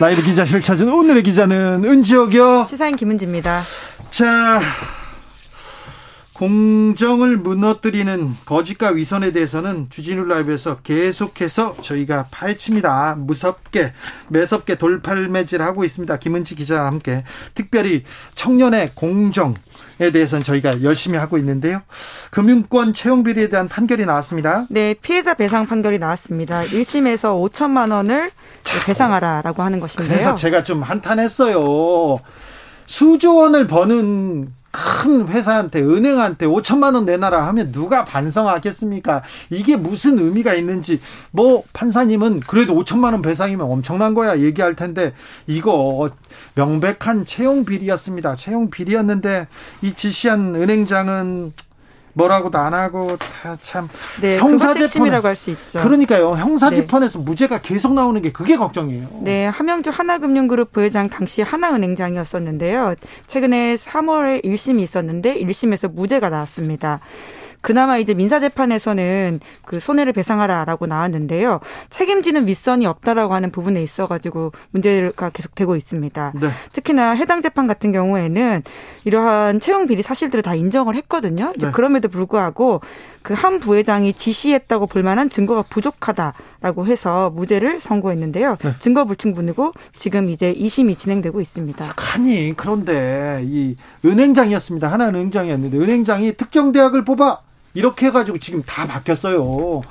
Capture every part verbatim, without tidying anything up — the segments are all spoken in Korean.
라이브 기자실을 찾은 오늘의 기자는 은지혁이요, 시사인 김은지입니다. 자, 공정을 무너뜨리는 거짓과 위선에 대해서는 주진우 라이브에서 계속해서 저희가 파헤칩니다. 무섭게, 매섭게 돌팔매질하고 있습니다. 김은지 기자와 함께 특별히 청년의 공정에 대해서는 저희가 열심히 하고 있는데요. 금융권 채용비리에 대한 판결이 나왔습니다. 네, 피해자 배상 판결이 나왔습니다. 일 심에서 오천만 원을 자, 배상하라라고 하는 것인데요. 그래서 제가 좀 한탄했어요. 수조 원을 버는 큰 회사한테, 은행한테 오천만 원 내놔라 하면 누가 반성하겠습니까? 이게 무슨 의미가 있는지. 뭐 판사님은 그래도 오천만 원 배상이면 엄청난 거야 얘기할 텐데, 이거 명백한 채용 비리였습니다. 채용 비리였는데 이 지시한 은행장은 뭐라고도 안 하고 다 참. 네, 형사재판이라고 할 수 있죠. 그러니까요, 형사재판에서 네. 무죄가 계속 나오는 게 그게 걱정이에요. 네, 함영주 하나금융그룹 부회장 당시 하나은행장이었었는데요. 최근에 삼월에 일 심이 있었는데 일 심에서 무죄가 나왔습니다. 그나마 이제 민사재판에서는 그 손해를 배상하라라고 나왔는데요. 책임지는 윗선이 없다라고 하는 부분에 있어가지고 문제가 계속되고 있습니다. 네. 특히나 해당 재판 같은 경우에는 이러한 채용 비리 사실들을 다 인정을 했거든요. 이제 네. 그럼에도 불구하고 그 한 부회장이 지시했다고 볼 만한 증거가 부족하다라고 해서 무죄를 선고했는데요. 네. 증거 불충분이고 지금 이제 이 심이 진행되고 있습니다. 아니, 그런데 이 은행장이었습니다. 하나는 은행장이었는데 은행장이 특정 대학을 뽑아 이렇게 해가지고 지금 다 바뀌었어요.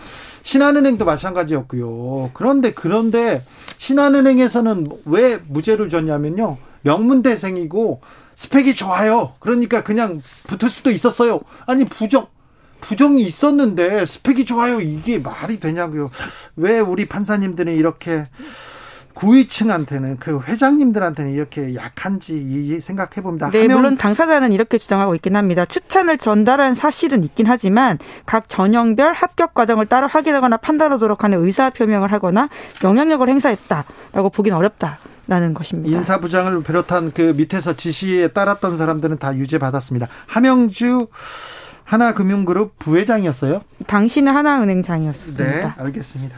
신한은행도 마찬가지였고요. 그런데 그런데 신한은행에서는 왜 무죄를 줬냐면요, 명문대생이고 스펙이 좋아요. 그러니까 그냥 붙을 수도 있었어요. 아니, 부정 부정이 있었는데 스펙이 좋아요. 이게 말이 되냐고요. 왜 우리 판사님들은 이렇게 고위층한테는, 그 회장님들한테는 이렇게 약한지 생각해봅니다. 네, 물론 당사자는 이렇게 주장하고 있긴 합니다. 추천을 전달한 사실은 있긴 하지만 각 전형별 합격 과정을 따로 확인하거나 판단하도록 하는 의사표명을 하거나 영향력을 행사했다라고 보긴 어렵다라는 것입니다. 인사부장을 비롯한 그 밑에서 지시에 따랐던 사람들은 다 유죄받았습니다. 함영주 하나금융그룹 부회장이었어요? 당시는 하나은행장이었습니다. 네, 알겠습니다.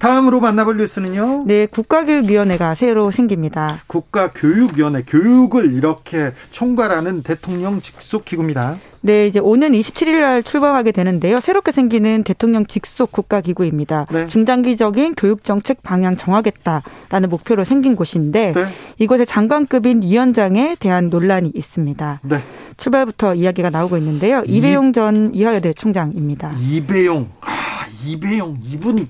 다음으로 만나볼 뉴스는요? 네, 국가교육위원회가 새로 생깁니다. 국가교육위원회, 교육을 이렇게 총괄하는 대통령 직속기구입니다. 네, 이제 오는 이십칠일 날 출범하게 되는데요. 새롭게 생기는 대통령 직속 국가기구입니다. 네. 중장기적인 교육정책 방향 정하겠다라는 목표로 생긴 곳인데 네. 이곳에 장관급인 위원장에 대한 논란이 있습니다. 네. 출발부터 이야기가 나오고 있는데요. 이배용 이, 전 이화여대 총장입니다. 이배용, 아, 이배용 이분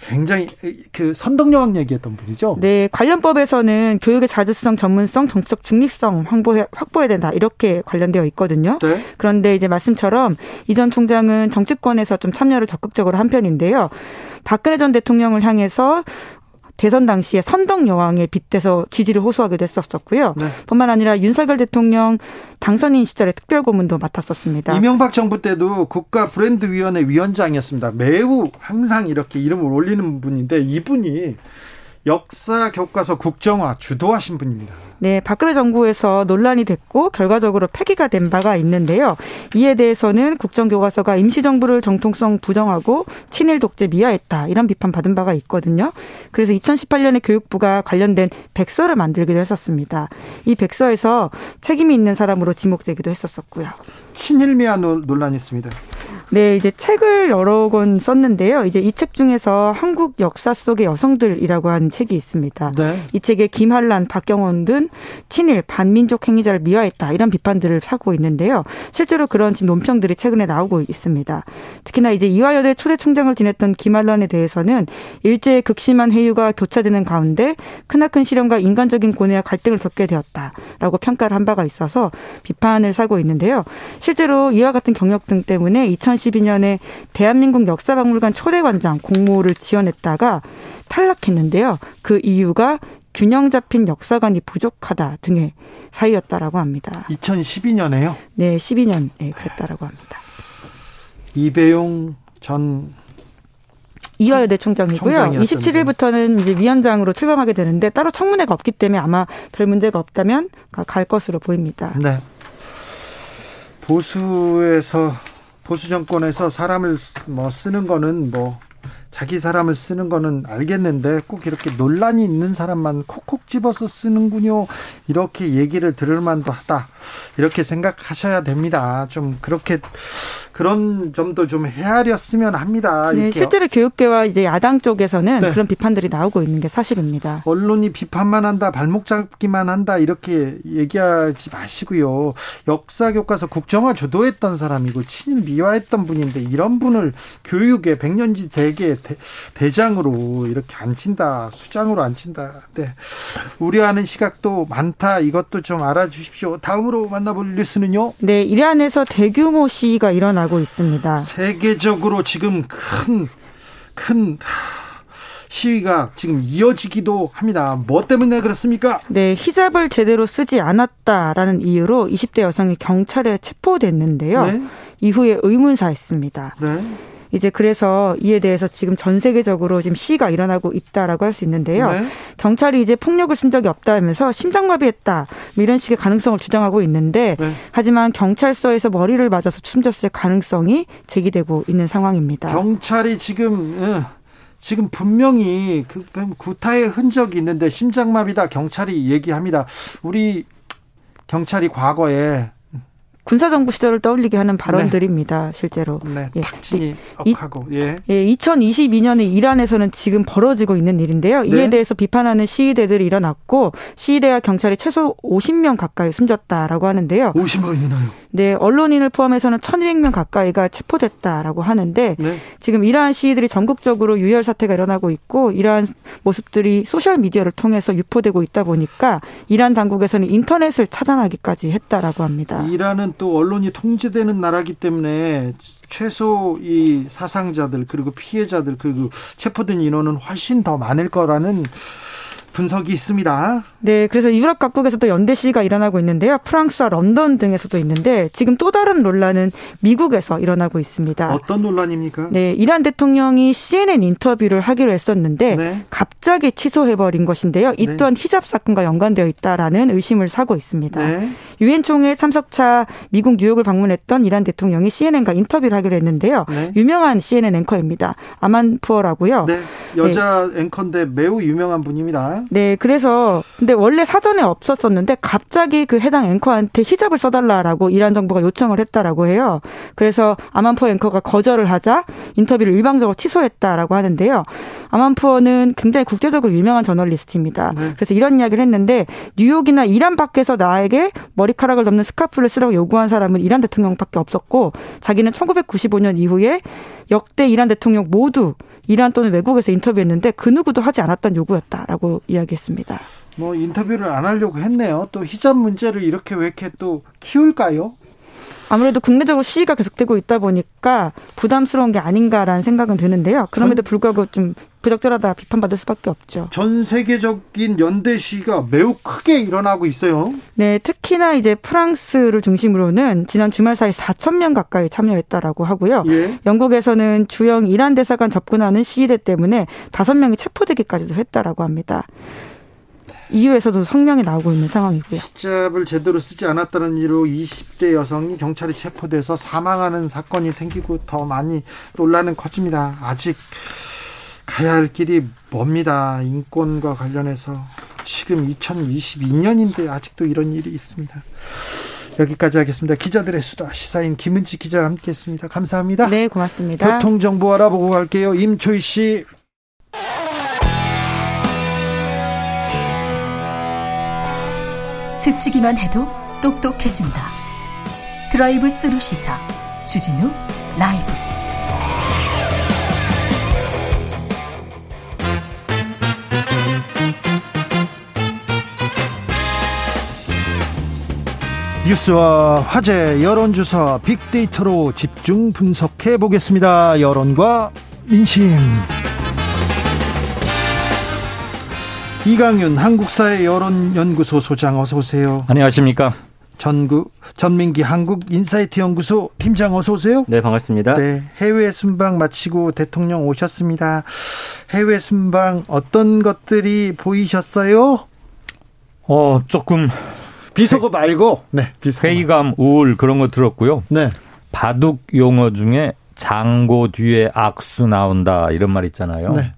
굉장히 그 선덕여왕 얘기했던 분이죠. 네, 관련법에서는 교육의 자주성, 전문성, 정치적 중립성 확보해, 확보해야 된다 이렇게 관련되어 있거든요. 네. 그런데 이제 말씀처럼 이 전 총장은 정치권에서 좀 참여를 적극적으로 한 편인데요. 박근혜 전 대통령을 향해서 대선 당시에 선덕여왕에 빗대서 지지를 호소하기도 했었고요. 네. 뿐만 아니라 윤석열 대통령 당선인 시절에 특별고문도 맡았었습니다. 이명박 정부 때도 국가브랜드위원회 위원장이었습니다. 매우 항상 이렇게 이름을 올리는 분인데 이분이 역사 교과서 국정화 주도하신 분입니다. 네, 박근혜 정부에서 논란이 됐고 결과적으로 폐기가 된 바가 있는데요. 이에 대해서는 국정교과서가 임시정부를 정통성 부정하고 친일 독재 미화했다 이런 비판받은 바가 있거든요. 그래서 이천십팔년에 교육부가 관련된 백서를 만들기도 했었습니다. 이 백서에서 책임이 있는 사람으로 지목되기도 했었고요. 친일 미화 논란이 있습니다. 네, 이제 책을 여러 권 썼는데요. 이제 이 책 중에서 한국 역사 속의 여성들이라고 하는 책이 있습니다. 네. 이 책에 김활란, 박경원 등 친일, 반민족 행위자를 미화했다 이런 비판들을 사고 있는데요. 실제로 그런 지금 논평들이 최근에 나오고 있습니다. 특히나 이제 이화여대 초대 총장을 지냈던 김활란에 대해서는 일제의 극심한 회유가 교차되는 가운데 크나큰 시련과 인간적인 고뇌와 갈등을 겪게 되었다라고 평가를 한 바가 있어서 비판을 사고 있는데요. 실제로 이와 같은 경력 등 때문에 이천십이년에 대한민국 역사박물관 초대관장 공모를 지원했다가 탈락했는데요. 그 이유가 균형 잡힌 역사관이 부족하다 등의 사유였다라고 합니다. 이천십이 년에요? 네, 십이 년 네, 그랬다라고 합니다. 이배용 전 이화여대 총장이고요. 총장이었었는데. 이십칠 일부터는 이제 위원장으로 출범하게 되는데 따로 청문회가 없기 때문에 아마 별 문제가 없다면 갈 것으로 보입니다. 네. 보수에서 보수 정권에서 사람을 뭐 쓰는 거는 뭐 자기 사람을 쓰는 거는 알겠는데 꼭 이렇게 논란이 있는 사람만 콕콕 집어서 쓰는군요. 이렇게 얘기를 들을 만도 하다. 이렇게 생각하셔야 됩니다. 좀 그렇게 그런 점도 좀 헤아렸으면 합니다. 네, 실제로 교육계와 이제 야당 쪽에서는 네. 그런 비판들이 나오고 있는 게 사실입니다. 언론이 비판만 한다, 발목 잡기만 한다 이렇게 얘기하지 마시고요. 역사 교과서 국정화 주도했던 사람이고 친일 미화했던 분인데 이런 분을 교육의 백년지 대계 대, 대장으로 이렇게 앉힌다, 수장으로 앉힌다. 네. 우려하는 시각도 많다. 이것도 좀 알아주십시오. 다음 으로 만나볼 뉴스는요. 네, 이란에서 대규모 시위가 일어나고 있습니다. 세계적으로 지금 큰, 큰 시위가 지금 이어지기도 합니다. 뭐 때문에 그렇습니까? 네, 히잡을 제대로 쓰지 않았다라는 이유로 이십 대 여성이 경찰에 체포됐는데요. 네? 이후에 의문사했습니다. 네. 이제 그래서 이에 대해서 지금 전 세계적으로 지금 시위가 일어나고 있다라고 할 수 있는데요. 네. 경찰이 이제 폭력을 쓴 적이 없다면서 심장마비했다 이런 식의 가능성을 주장하고 있는데 네. 하지만 경찰서에서 머리를 맞아서 숨졌을 가능성이 제기되고 있는 상황입니다. 경찰이 지금 지금 분명히 그 구타의 흔적이 있는데 심장마비다 경찰이 얘기합니다. 우리 경찰이 과거에 군사정부 시절을 떠올리게 하는 발언들입니다. 네. 실제로. 네. 예. 탁진이 이, 억하고. 예. 예. 이천이십이 년에 이란에서는 지금 벌어지고 있는 일인데요. 이에 네. 대해서 비판하는 시위대들이 일어났고 시위대와 경찰이 최소 오십 명 가까이 숨졌다라고 하는데요. 오십 명이나요? 네. 언론인을 포함해서는 천이백 명 가까이가 체포됐다라고 하는데 네. 지금 이러한 시위들이 전국적으로 유혈 사태가 일어나고 있고 이러한 모습들이 소셜미디어를 통해서 유포되고 있다 보니까 이란 당국에서는 인터넷을 차단하기까지 했다라고 합니다. 이란은 또 언론이 통제되는 나라이기 때문에 최소 이 사상자들 그리고 피해자들 그리고 체포된 인원은 훨씬 더 많을 거라는 분석이 있습니다. 네, 그래서 유럽 각국에서도 연대 시위가 일어나고 있는데요. 프랑스와 런던 등에서도 있는데 지금 또 다른 논란은 미국에서 일어나고 있습니다. 어떤 논란입니까? 네, 이란 대통령이 씨엔엔 인터뷰를 하기로 했었는데 네. 갑자기 취소해버린 것인데요. 이 또한 네. 히잡 사건과 연관되어 있다라는 의심을 사고 있습니다. 네. 유엔 총회 참석차 미국 뉴욕을 방문했던 이란 대통령이 씨엔엔과 인터뷰를 하기로 했는데요. 네. 유명한 씨엔엔 앵커입니다. 아만푸어라고요. 네, 여자 네. 앵커인데 매우 유명한 분입니다. 네, 그래서 근데 원래 사전에 없었었는데 갑자기 그 해당 앵커한테 히잡을 써달라라고 이란 정부가 요청을 했다라고 해요. 그래서 아만푸어 앵커가 거절을 하자 인터뷰를 일방적으로 취소했다라고 하는데요. 아만푸어는 굉장히 국제적으로 유명한 저널리스트입니다. 네. 그래서 이런 이야기를 했는데 뉴욕이나 이란 밖에서 나에게 머리카락을 넘는 스카프를 쓰라고 요구한 사람은 이란 대통령밖에 없었고 자기는 천구백구십오 년 이후에 역대 이란 대통령 모두 이란 또는 외국에서 인터뷰했는데 그 누구도 하지 않았던 요구였다라고 이야기했습니다. 뭐 인터뷰를 안 하려고 했네요. 또 히잡 문제를 이렇게 왜 이렇게 또 키울까요? 아무래도 국내적으로 시위가 계속되고 있다 보니까 부담스러운 게 아닌가라는 생각은 드는데요. 그럼에도 불구하고 좀 부적절하다 비판받을 수밖에 없죠. 전 세계적인 연대 시위가 매우 크게 일어나고 있어요. 네, 특히나 이제 프랑스를 중심으로는 지난 주말 사이 사천 명 가까이 참여했다라고 하고요. 예. 영국에서는 주영 이란 대사관 접근하는 시위대 때문에 다섯 명이 체포되기까지도 했다라고 합니다. 이유에서도 성명이 나오고 있는 상황이고요. 히잡을 제대로 쓰지 않았다는 이유로 이십 대 여성이 경찰에 체포돼서 사망하는 사건이 생기고 더 많이 논란은 커집니다. 아직 가야 할 길이 멉니다. 인권과 관련해서 지금 이천이십이 년인데 아직도 이런 일이 있습니다. 여기까지 하겠습니다. 기자들의 수다 시사인 김은지 기자와 함께했습니다. 감사합니다. 네, 고맙습니다. 교통정보 알아보고 갈게요. 임초희 씨. 스치기만 해도 똑똑해진다. 드라이브 스루 시사 주진우 라이브. 뉴스와 화제, 여론조사, 빅데이터로 집중 분석해 보겠습니다. 여론과 민심. 이강윤 한국사회 여론연구소 소장 어서 오세요. 안녕하십니까. 전국, 전민기 한국인사이트 연구소 팀장 어서 오세요. 네, 반갑습니다. 네, 해외 순방 마치고 대통령 오셨습니다. 해외 순방 어떤 것들이 보이셨어요? 어, 조금 비속어 말고 네, 비속어 회의감, 우울 그런 거 들었고요. 네. 바둑 용어 중에 장고 뒤에 악수 나온다 이런 말 있잖아요. 네.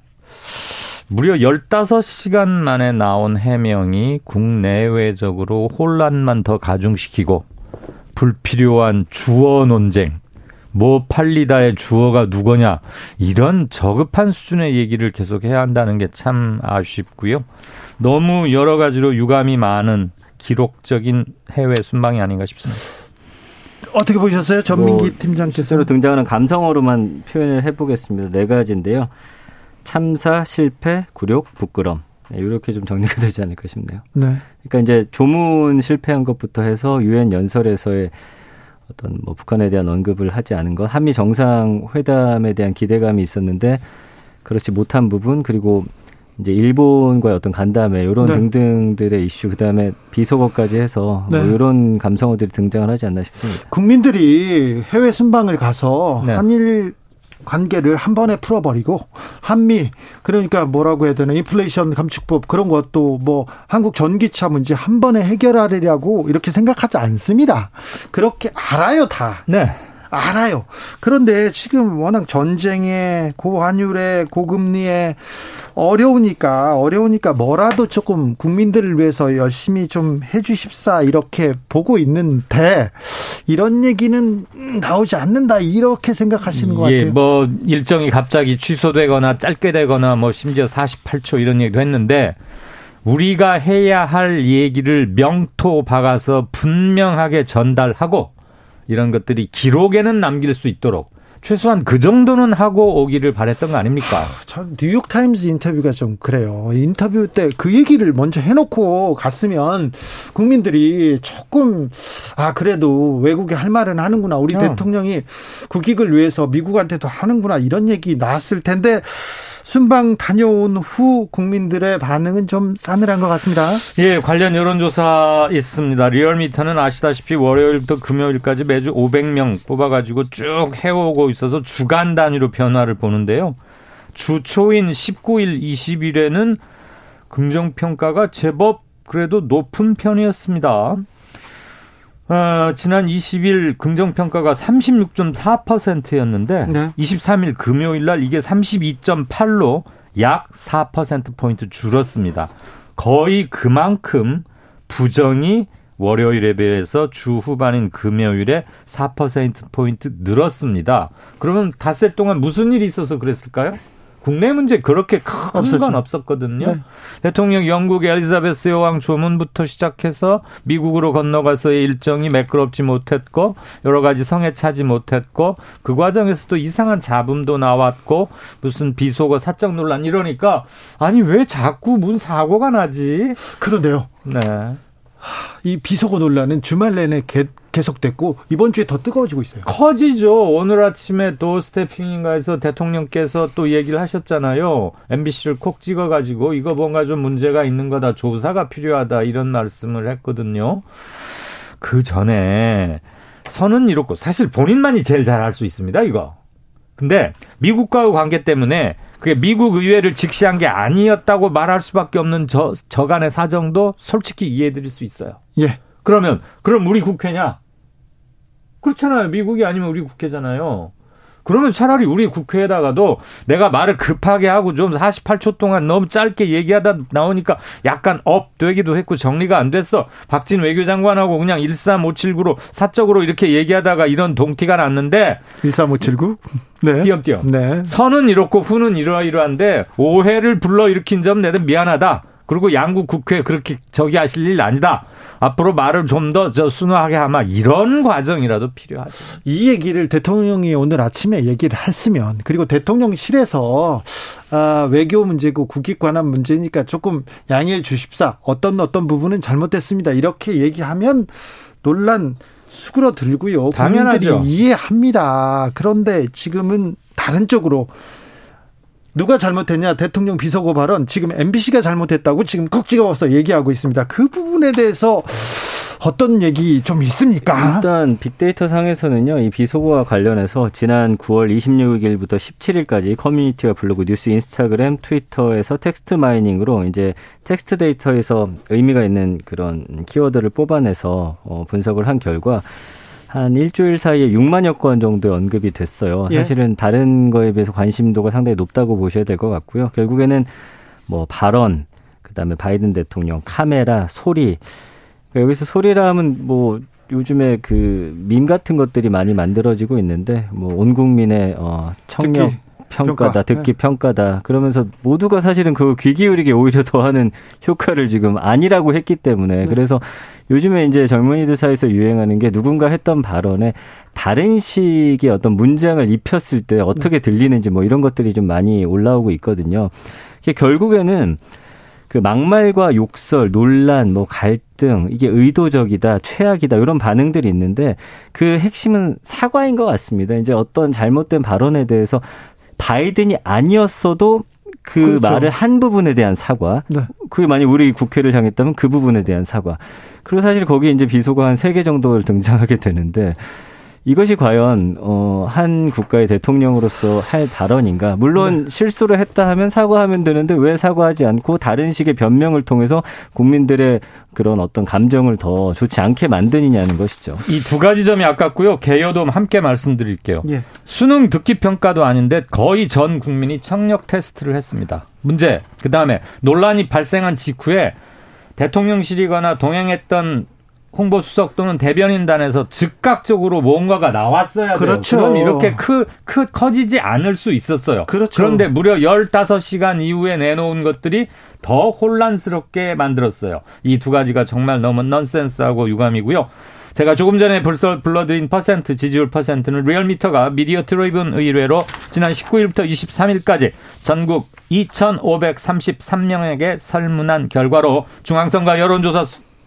무려 열다섯 시간 만에 나온 해명이 국내외적으로 혼란만 더 가중시키고 불필요한 주어 논쟁, 뭐 팔리다의 주어가 누구냐 이런 저급한 수준의 얘기를 계속해야 한다는 게 참 아쉽고요. 너무 여러 가지로 유감이 많은 기록적인 해외 순방이 아닌가 싶습니다. 어떻게 보셨어요? 전민기 뭐, 팀장께서. 실제로 등장하는 감성어로만 표현을 해보겠습니다. 네 가지인데요. 참사, 실패, 굴욕, 부끄럼. 네, 이렇게 좀 정리가 되지 않을까 싶네요. 네. 그러니까 이제 조문 실패한 것부터 해서 유엔 연설에서의 어떤 뭐 북한에 대한 언급을 하지 않은 것, 한미 정상회담에 대한 기대감이 있었는데 그렇지 못한 부분, 그리고 이제 일본과의 어떤 간담회 이런 네. 등등들의 이슈, 그다음에 비속어까지 해서 네. 뭐 이런 감성어들이 등장을 하지 않나 싶습니다. 국민들이 해외 순방을 가서 네. 한일 관계를 한 번에 풀어버리고 한미 그러니까 뭐라고 해야 되나 인플레이션 감축법 그런 것도 뭐 한국 전기차 문제 한 번에 해결하려고 이렇게 생각하지 않습니다. 그렇게 알아요 다. 네. 알아요. 그런데 지금 워낙 전쟁에 고환율에 고금리에 어려우니까 어려우니까 뭐라도 조금 국민들을 위해서 열심히 좀 해주십사 이렇게 보고 있는데 이런 얘기는 나오지 않는다 이렇게 생각하시는 것 예, 같아요. 뭐 일정이 갑자기 취소되거나 짧게 되거나 뭐 심지어 사십팔 초 이런 얘기도 했는데 우리가 해야 할 얘기를 명토 박아서 분명하게 전달하고 이런 것들이 기록에는 남길 수 있도록 최소한 그 정도는 하고 오기를 바랬던 거 아닙니까? 참 뉴욕타임스 인터뷰가 좀 그래요. 인터뷰 때 그 얘기를 먼저 해놓고 갔으면 국민들이 조금 아 그래도 외국에 할 말은 하는구나. 우리 어. 대통령이 국익을 위해서 미국한테도 하는구나. 이런 얘기 나왔을 텐데 순방 다녀온 후 국민들의 반응은 좀 싸늘한 것 같습니다. 예, 관련 여론조사 있습니다. 리얼미터는 아시다시피 월요일부터 금요일까지 매주 오백 명 뽑아가지고 쭉 해오고 있어서 주간 단위로 변화를 보는데요. 주 초인 십구 일, 이십 일에는 긍정평가가 제법 그래도 높은 편이었습니다. 어, 지난 이십 일 긍정평가가 삼십육 점 사 퍼센트였는데 네. 이십삼 일 금요일날 이게 삼십이 점 팔로 약 사 퍼센트포인트 줄었습니다. 거의 그만큼 부정이 월요일에 비해서 주 후반인 금요일에 사 퍼센트포인트 늘었습니다. 그러면 닷새 동안 무슨 일이 있어서 그랬을까요? 국내 문제 그렇게 큰 건 없었거든요. 네. 대통령 영국 엘리자베스 여왕 조문부터 시작해서 미국으로 건너가서의 일정이 매끄럽지 못했고 여러 가지 성에 차지 못했고 그 과정에서도 이상한 잡음도 나왔고 무슨 비속어 사적 논란 이러니까 아니 왜 자꾸 문 사고가 나지? 그런데요. 네. 이 비속어 논란은 주말 내내 개, 계속됐고 이번 주에 더 뜨거워지고 있어요. 커지죠. 오늘 아침에 도어스태핑인가 해서 대통령께서 또 얘기를 하셨잖아요. 엠비씨를 콕 찍어가지고 이거 뭔가 좀 문제가 있는 거다. 조사가 필요하다. 이런 말씀을 했거든요. 그 전에 선은 이렇고 사실 본인만이 제일 잘할 수 있습니다. 이거. 근데 미국과의 관계 때문에 그게 미국 의회를 직시한 게 아니었다고 말할 수밖에 없는 저, 저간의 사정도 솔직히 이해드릴 수 있어요. 예. 그러면 그럼 우리 국회냐? 그렇잖아요. 미국이 아니면 우리 국회잖아요. 그러면 차라리 우리 국회에다가도 내가 말을 급하게 하고 좀 사십팔 초 동안 너무 짧게 얘기하다 나오니까 약간 업 되기도 했고 정리가 안 됐어. 박진 외교장관하고 그냥 일삼오칠구로 사적으로 이렇게 얘기하다가 이런 동티가 났는데. 일삼오칠구? 네. 띄엄띄엄. 네. 선은 이렇고 후는 이러이러한데 오해를 불러일으킨 점 내는 미안하다. 그리고 양국 국회 그렇게 저기 하실 일 아니다. 앞으로 말을 좀 더 저 순화하게 하마 이런 과정이라도 필요하죠. 이 얘기를 대통령이 오늘 아침에 얘기를 했으면 그리고 대통령실에서 아, 외교 문제고 국익 관한 문제니까 조금 양해해 주십사. 어떤 어떤 부분은 잘못됐습니다. 이렇게 얘기하면 논란 수그러들고요. 당연하죠. 국민들이 이해합니다. 그런데 지금은 다른 쪽으로 누가 잘못했냐, 대통령 비서고 발언, 지금 엠비씨가 잘못했다고 지금 콕 찍어서 얘기하고 있습니다. 그 부분에 대해서 어떤 얘기 좀 있습니까? 일단 빅데이터 상에서는요, 이 비속어와 관련해서 지난 구월 이십육일부터 십칠일까지 커뮤니티와 블로그, 뉴스, 인스타그램, 트위터에서 텍스트 마이닝으로 이제 텍스트 데이터에서 의미가 있는 그런 키워드를 뽑아내서 어, 분석을 한 결과 한 일주일 사이에 육만여 건 정도의 언급이 됐어요. 예. 사실은 다른 거에 비해서 관심도가 상당히 높다고 보셔야 될 것 같고요. 결국에는 뭐 발언, 그다음에 바이든 대통령, 카메라, 소리. 그러니까 여기서 소리라 하면 뭐 요즘에 그 밈 같은 것들이 많이 만들어지고 있는데 뭐 온 국민의 어 청력 듣기 평가다, 평가. 듣기 네. 평가다. 그러면서 모두가 사실은 그 귀 기울이게 오히려 더하는 효과를 지금 아니라고 했기 때문에 네. 그래서 요즘에 이제 젊은이들 사이에서 유행하는 게 누군가 했던 발언에 다른 식의 어떤 문장을 입혔을 때 어떻게 들리는지 뭐 이런 것들이 좀 많이 올라오고 있거든요. 이게 결국에는 그 막말과 욕설, 논란, 뭐 갈등, 이게 의도적이다, 최악이다 이런 반응들이 있는데 그 핵심은 사과인 것 같습니다. 이제 어떤 잘못된 발언에 대해서 바이든이 아니었어도 그 그렇죠. 말을 한 부분에 대한 사과. 네. 그게 만약 우리 국회를 향했다면 그 부분에 대한 사과. 그리고 사실 거기에 이제 비속어 한 세 개 정도를 등장하게 되는데 이것이 과연 어, 한 국가의 대통령으로서 할 발언인가. 물론 네. 실수를 했다 하면 사과하면 되는데 왜 사과하지 않고 다른 식의 변명을 통해서 국민들의 그런 어떤 감정을 더 좋지 않게 만드느냐는 것이죠. 이 두 가지 점이 아깝고요. 개요도 함께 말씀드릴게요. 예. 수능 듣기평가도 아닌데 거의 전 국민이 청력 테스트를 했습니다. 문제. 그다음에 논란이 발생한 직후에 대통령실이거나 동행했던 홍보수석 또는 대변인단에서 즉각적으로 뭔가가 나왔어야 그렇죠. 돼요. 그럼 이렇게 크, 크, 커지지 않을 수 있었어요. 그렇죠. 그런데 무려 열다섯 시간 이후에 내놓은 것들이 더 혼란스럽게 만들었어요. 이 두 가지가 정말 너무 넌센스하고 유감이고요. 제가 조금 전에 벌써 불러드린 퍼센트, 지지율 퍼센트는 리얼미터가 미디어 트레이븐 의뢰로 지난 십구일부터 이십삼일까지 전국 이천오백삼십삼 명에게 설문한 결과로 중앙선거 여론조사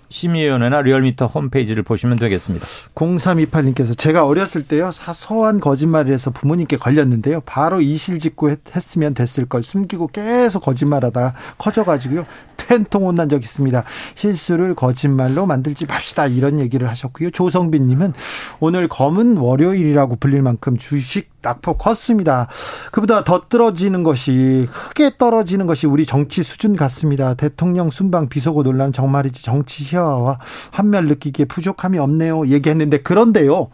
심의위원회나 리얼미터 홈페이지를 보시면 되겠습니다. 공삼이팔님께서 제가 어렸을 때요 사소한 거짓말을 해서 부모님께 걸렸는데요. 바로 이실직고 했, 했으면 됐을 걸 숨기고 계속 거짓말하다가 커져가지고요. 텐통 혼난 적 있습니다. 실수를 거짓말로 만들지 맙시다. 이런 얘기를 하셨고요. 조성빈님은 오늘 검은 월요일이라고 불릴 만큼 주식 낙폭 컸습니다. 그보다 더 떨어지는 것이 크게 떨어지는 것이 우리 정치 수준 같습니다. 대통령 순방 비속어 논란 정말이지 정치 시험 와 한멸 느끼기에 부족함이 없네요. 얘기했는데 그런데요.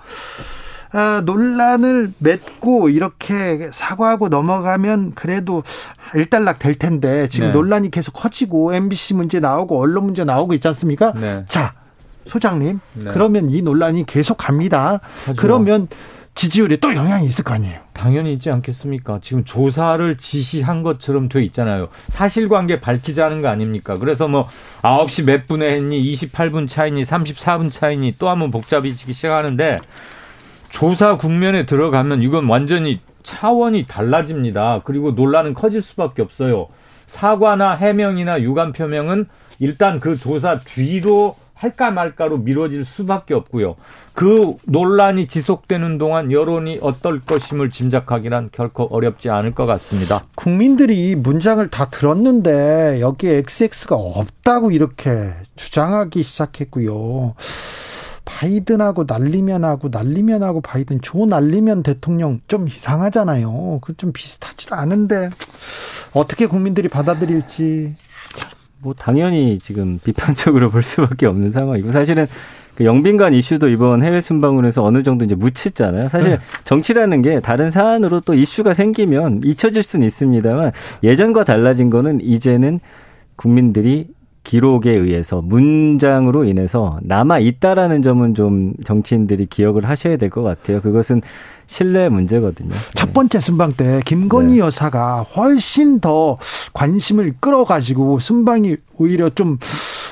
아, 논란을 맺고 이렇게 사과하고 넘어가면 그래도 일단락 될 텐데 지금 네. 논란이 계속 커지고 엠비씨 문제 나오고 언론 문제 나오고 있지 않습니까? 네. 자, 소장님. 네. 그러면 이 논란이 계속 갑니다. 하지요. 그러면 지지율에 또 영향이 있을 거 아니에요? 당연히 있지 않겠습니까? 지금 조사를 지시한 것처럼 돼 있잖아요. 사실관계 밝히자는 거 아닙니까? 그래서 뭐 아홉 시 몇 분에 했니, 이십팔 분 차이니, 삼십사 분 차이니 또 한번 복잡해지기 시작하는데 조사 국면에 들어가면 이건 완전히 차원이 달라집니다. 그리고 논란은 커질 수밖에 없어요. 사과나 해명이나 유감 표명은 일단 그 조사 뒤로 할까 말까로 미뤄질 수밖에 없고요. 그 논란이 지속되는 동안 여론이 어떨 것임을 짐작하기란 결코 어렵지 않을 것 같습니다. 국민들이 문장을 다 들었는데 여기에 엑스엑스가 없다고 이렇게 주장하기 시작했고요. 바이든하고 날리면 하고 날리면 하고 바이든 조 날리면 대통령 좀 이상하잖아요. 그 좀 비슷하지도 않은데 어떻게 국민들이 받아들일지. 뭐 당연히 지금 비판적으로 볼 수밖에 없는 상황이고 사실은 그 영빈관 이슈도 이번 해외 순방으로 해서 어느 정도 이제 묻혔잖아요. 사실 정치라는 게 다른 사안으로 또 이슈가 생기면 잊혀질 수는 있습니다만 예전과 달라진 거는 이제는 국민들이 기록에 의해서 문장으로 인해서 남아있다라는 점은 좀 정치인들이 기억을 하셔야 될 것 같아요. 그것은 신뢰 문제거든요. 첫 번째 순방 때 김건희 네. 여사가 훨씬 더 관심을 끌어가지고 순방이 오히려 좀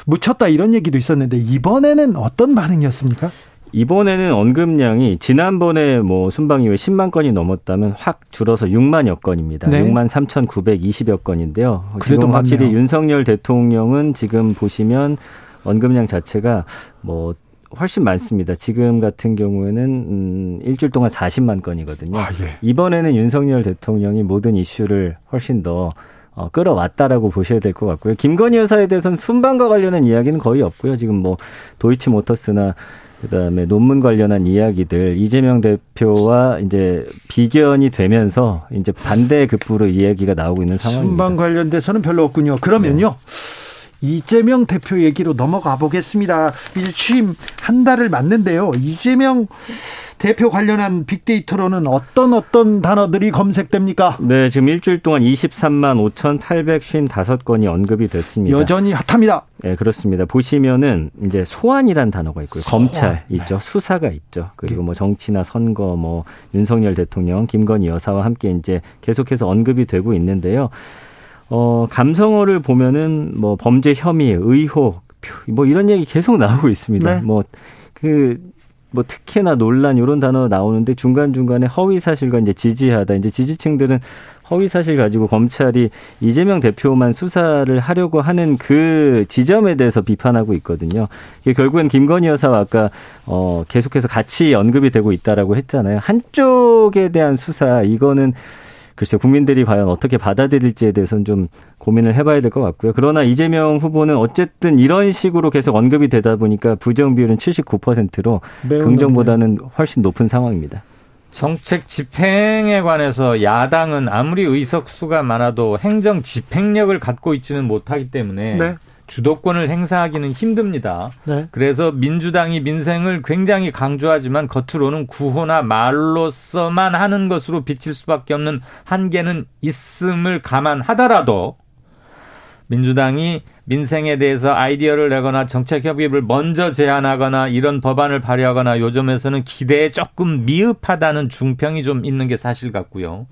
묻혔다 이런 얘기도 있었는데 이번에는 어떤 반응이었습니까? 이번에는 언급량이 지난번에 뭐 순방 이후에 십만 건이 넘었다면 확 줄어서 육만여 건입니다. 네. 육만 삼천구백이십여 건인데요. 그래도 확실히 윤석열 대통령은 지금 보시면 언급량 자체가 뭐 훨씬 많습니다. 지금 같은 경우에는 음, 일주일 동안 사십만 건이거든요. 아, 예. 이번에는 윤석열 대통령이 모든 이슈를 훨씬 더 어, 끌어왔다라고 보셔야 될 것 같고요. 김건희 여사에 대해서는 순방과 관련한 이야기는 거의 없고요. 지금 뭐 도이치모터스나 그다음에 논문 관련한 이야기들 이재명 대표와 이제 비견이 되면서 이제 반대 급부로 이야기가 나오고 있는 상황입니다. 순방 관련돼서는 별로 없군요. 그러면요. 네. 이재명 대표 얘기로 넘어가 보겠습니다. 이제 취임 한 달을 맞는데요. 이재명 대표 관련한 빅데이터로는 어떤 어떤 단어들이 검색됩니까? 네, 지금 일주일 동안 이십삼만 오천팔백오십오 건이 언급이 됐습니다. 여전히 핫합니다. 네, 그렇습니다. 보시면은 이제 소환이란 단어가 있고요. 소환. 검찰 있죠. 네. 수사가 있죠. 그리고 뭐 정치나 선거, 뭐 윤석열 대통령, 김건희 여사와 함께 이제 계속해서 언급이 되고 있는데요. 어, 감성어를 보면은 뭐 범죄 혐의, 의혹, 뭐 이런 얘기 계속 나오고 있습니다. 네. 뭐 그 뭐 특혜나 논란 이런 단어 나오는데 중간 중간에 허위 사실과 이제 지지하다 이제 지지층들은 허위 사실 가지고 검찰이 이재명 대표만 수사를 하려고 하는 그 지점에 대해서 비판하고 있거든요. 이게 결국엔 김건희 여사와 아까 어, 계속해서 같이 언급이 되고 있다라고 했잖아요. 한쪽에 대한 수사 이거는. 글쎄요. 국민들이 과연 어떻게 받아들일지에 대해서는 좀 고민을 해봐야 될 것 같고요. 그러나 이재명 후보는 어쨌든 이런 식으로 계속 언급이 되다 보니까 부정 비율은 칠십구 퍼센트로 긍정보다는 훨씬 높은 상황입니다. 정책 집행에 관해서 야당은 아무리 의석수가 많아도 행정 집행력을 갖고 있지는 못하기 때문에 네. 주도권을 행사하기는 힘듭니다. 네. 그래서 민주당이 민생을 굉장히 강조하지만 겉으로는 구호나 말로서만 하는 것으로 비칠 수밖에 없는 한계는 있음을 감안하더라도 민주당이 민생에 대해서 아이디어를 내거나 정책 협의를 먼저 제안하거나 이런 법안을 발의하거나 요즘에서는 기대에 조금 미흡하다는 중평이 좀 있는 게 사실 같고요.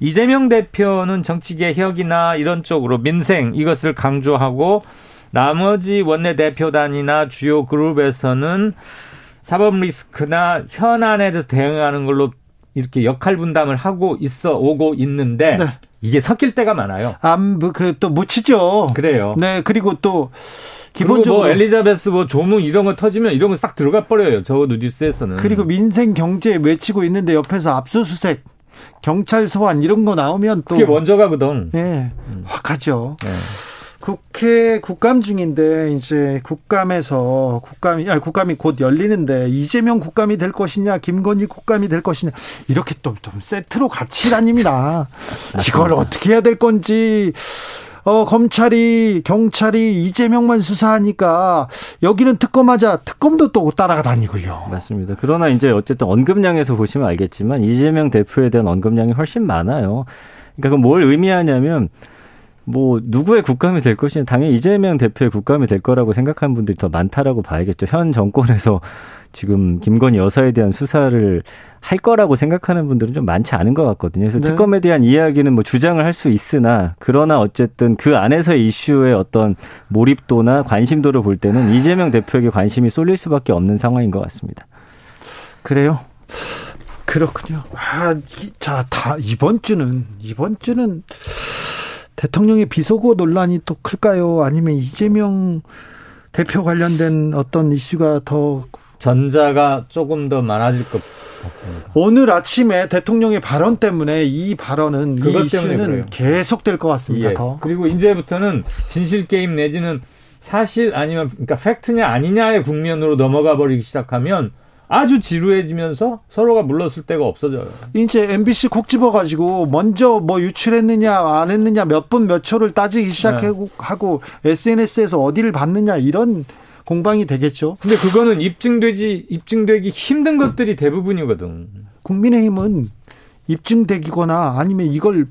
이재명 대표는 정치개혁이나 이런 쪽으로 민생 이것을 강조하고 나머지 원내대표단이나 주요 그룹에서는 사법 리스크나 현안에 대해서 대응하는 걸로 이렇게 역할 분담을 하고 있어 오고 있는데 네. 이게 섞일 때가 많아요. 아, 그 또 묻히죠. 그래요. 네, 그리고 또 기본적으로 뭐 엘리자베스 뭐 조문 이런 거 터지면 이런 거 싹 들어가 버려요. 적어도 뉴스에서는. 그리고 민생 경제 외치고 있는데 옆에서 압수수색. 경찰 소환 이런 거 나오면 또 그게 먼저 가거든. 예, 확 가죠. 네. 국회 국감 중인데 이제 국감에서 국감이 아니 국감이 곧 열리는데 이재명 국감이 될 것이냐 김건희 국감이 될 것이냐 이렇게 또 좀 세트로 같이 다닙니다. 이걸 어떻게 해야 될 건지. 어, 검찰이, 경찰이 이재명만 수사하니까 여기는 특검하자 특검도 또 따라가 다니고요. 맞습니다. 그러나 이제 어쨌든 언급량에서 보시면 알겠지만 이재명 대표에 대한 언급량이 훨씬 많아요. 그러니까 뭘 의미하냐면 뭐 누구의 국감이 될 것이냐 당연히 이재명 대표의 국감이 될 거라고 생각하는 분들이 더 많다라고 봐야겠죠. 현 정권에서 지금 김건희 여사에 대한 수사를 할 거라고 생각하는 분들은 좀 많지 않은 것 같거든요. 그래서 네. 특검에 대한 이야기는 뭐 주장을 할 수 있으나 그러나 어쨌든 그 안에서의 이슈의 어떤 몰입도나 관심도를 볼 때는 이재명 대표에게 관심이 쏠릴 수밖에 없는 상황인 것 같습니다. 그래요? 그렇군요. 아, 자, 다 이번 주는 이번 주는 대통령의 비속어 논란이 또 클까요? 아니면 이재명 대표 관련된 어떤 이슈가 더 전자가 조금 더 많아질 것 같습니다. 오늘 아침에 대통령의 발언 때문에 이 발언은 그것 이 이슈는 계속될 것 같습니다. 예. 더. 그리고 이제부터는 진실 게임 내지는 사실 아니면 그러니까 팩트냐 아니냐의 국면으로 넘어가 버리기 시작하면 아주 지루해지면서 서로가 물렀을 데가 없어져요. 이제 엠비씨 콕 집어가지고 먼저 뭐 유출했느냐 안 했느냐 몇 분 몇 초를 따지기 시작하고 네. 에스엔에스에서 어디를 봤느냐 이런 공방이 되겠죠. 근데 그거는 입증되지, 입증되기 힘든 것들이 대부분이거든. 국민의힘은 입증되기거나 아니면 이걸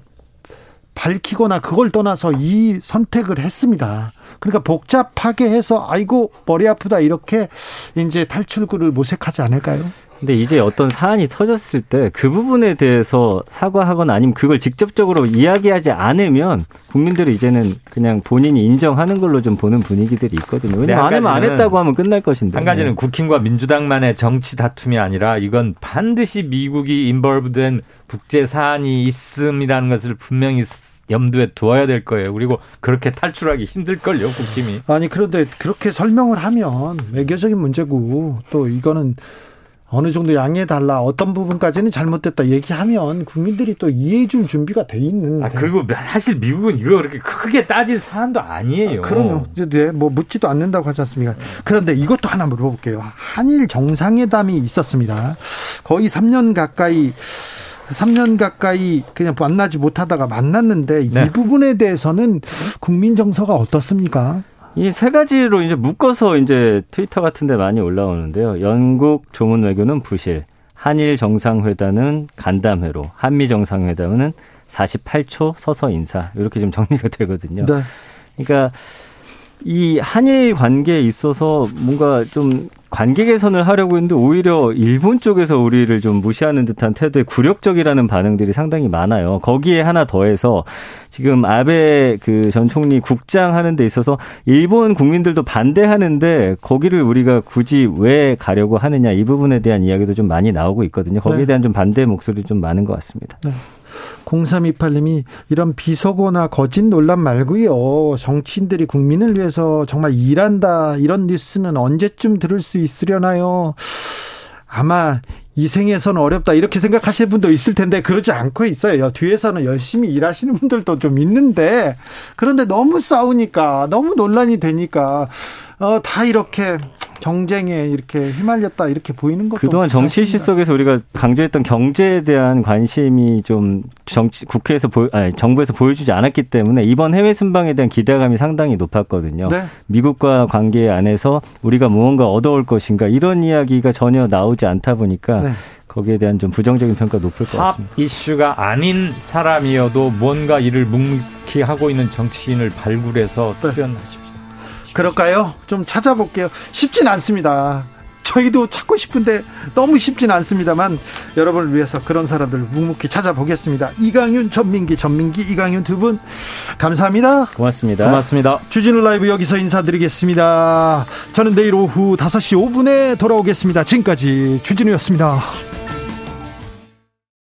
밝히거나 그걸 떠나서 이 선택을 했습니다. 그러니까 복잡하게 해서 아이고 머리 아프다 이렇게 이제 탈출구를 모색하지 않을까요? 근데 이제 어떤 사안이 터졌을 때 그 부분에 대해서 사과하거나 아니면 그걸 직접적으로 이야기하지 않으면 국민들은 이제는 그냥 본인이 인정하는 걸로 좀 보는 분위기들이 있거든요. 왜냐하면 안 하면 안 했다고 하면 끝날 것인데. 한 가지는 국힘과 민주당만의 정치 다툼이 아니라 이건 반드시 미국이 인벌브된 국제 사안이 있음이라는 것을 분명히 염두에 두어야 될 거예요. 그리고 그렇게 탈출하기 힘들걸요, 국힘이. 아니, 그런데 그렇게 설명을 하면 외교적인 문제고 또 이거는 어느 정도 양해해달라, 어떤 부분까지는 잘못됐다 얘기하면 국민들이 또 이해해 줄 준비가 돼 있는데. 아, 그리고 사실 미국은 이거 그렇게 크게 따질 사안도 아니에요. 아, 그럼요. 네, 뭐 묻지도 않는다고 하지 않습니까? 그런데 이것도 하나 물어볼게요. 한일 정상회담이 있었습니다. 거의 삼 년 가까이, 삼 년 가까이 그냥 만나지 못하다가 만났는데, 네. 이 부분에 대해서는 국민 정서가 어떻습니까? 이 세 가지로 이제 묶어서 이제 트위터 같은 데 많이 올라오는데요. 영국 조문 외교는 부실, 한일 정상회담은 간담회로, 한미 정상회담은 사십팔 초 서서 인사. 이렇게 좀 정리가 되거든요. 네. 그러니까 이 한일 관계에 있어서 뭔가 좀 관계 개선을 하려고 했는데 오히려 일본 쪽에서 우리를 좀 무시하는 듯한 태도에 굴욕적이라는 반응들이 상당히 많아요. 거기에 하나 더해서 지금 아베 그 전 총리 국장 하는 데 있어서 일본 국민들도 반대하는데 거기를 우리가 굳이 왜 가려고 하느냐, 이 부분에 대한 이야기도 좀 많이 나오고 있거든요. 거기에 대한 좀 반대 목소리 좀 많은 것 같습니다. 네. 공삼이팔님이 이런 비속어나 거짓 논란 말고요, 정치인들이 국민을 위해서 정말 일한다, 이런 뉴스는 언제쯤 들을 수 있으려나요? 아마 이 생에서는 어렵다, 이렇게 생각하시는 분도 있을 텐데 그러지 않고 있어요. 뒤에서는 열심히 일하시는 분들도 좀 있는데, 그런데 너무 싸우니까, 너무 논란이 되니까 어, 다 이렇게 경쟁에 이렇게 휘말렸다, 이렇게 보이는 것도. 그동안 정치 이슈 속에서 우리가 강조했던 경제에 대한 관심이 좀 정치, 국회에서 보여, 아니, 정부에서 보여주지 않았기 때문에 이번 해외 순방에 대한 기대감이 상당히 높았거든요. 네. 미국과 관계 안에서 우리가 무언가 얻어올 것인가, 이런 이야기가 전혀 나오지 않다 보니까, 네. 거기에 대한 좀 부정적인 평가 높을 것 같습니다. 탑 이슈가 아닌 사람이어도 뭔가 이를 묵묵히 하고 있는 정치인을 발굴해서 출연하십시오. 네. 그럴까요? 좀 찾아볼게요. 쉽진 않습니다. 저희도 찾고 싶은데 너무 쉽진 않습니다만 여러분을 위해서 그런 사람들을 묵묵히 찾아보겠습니다. 이강윤, 전민기, 전민기, 이강윤 두 분 감사합니다. 고맙습니다. 고맙습니다. 주진우 라이브 여기서 인사드리겠습니다. 저는 내일 오후 다섯 시 오 분에 돌아오겠습니다. 지금까지 주진우였습니다.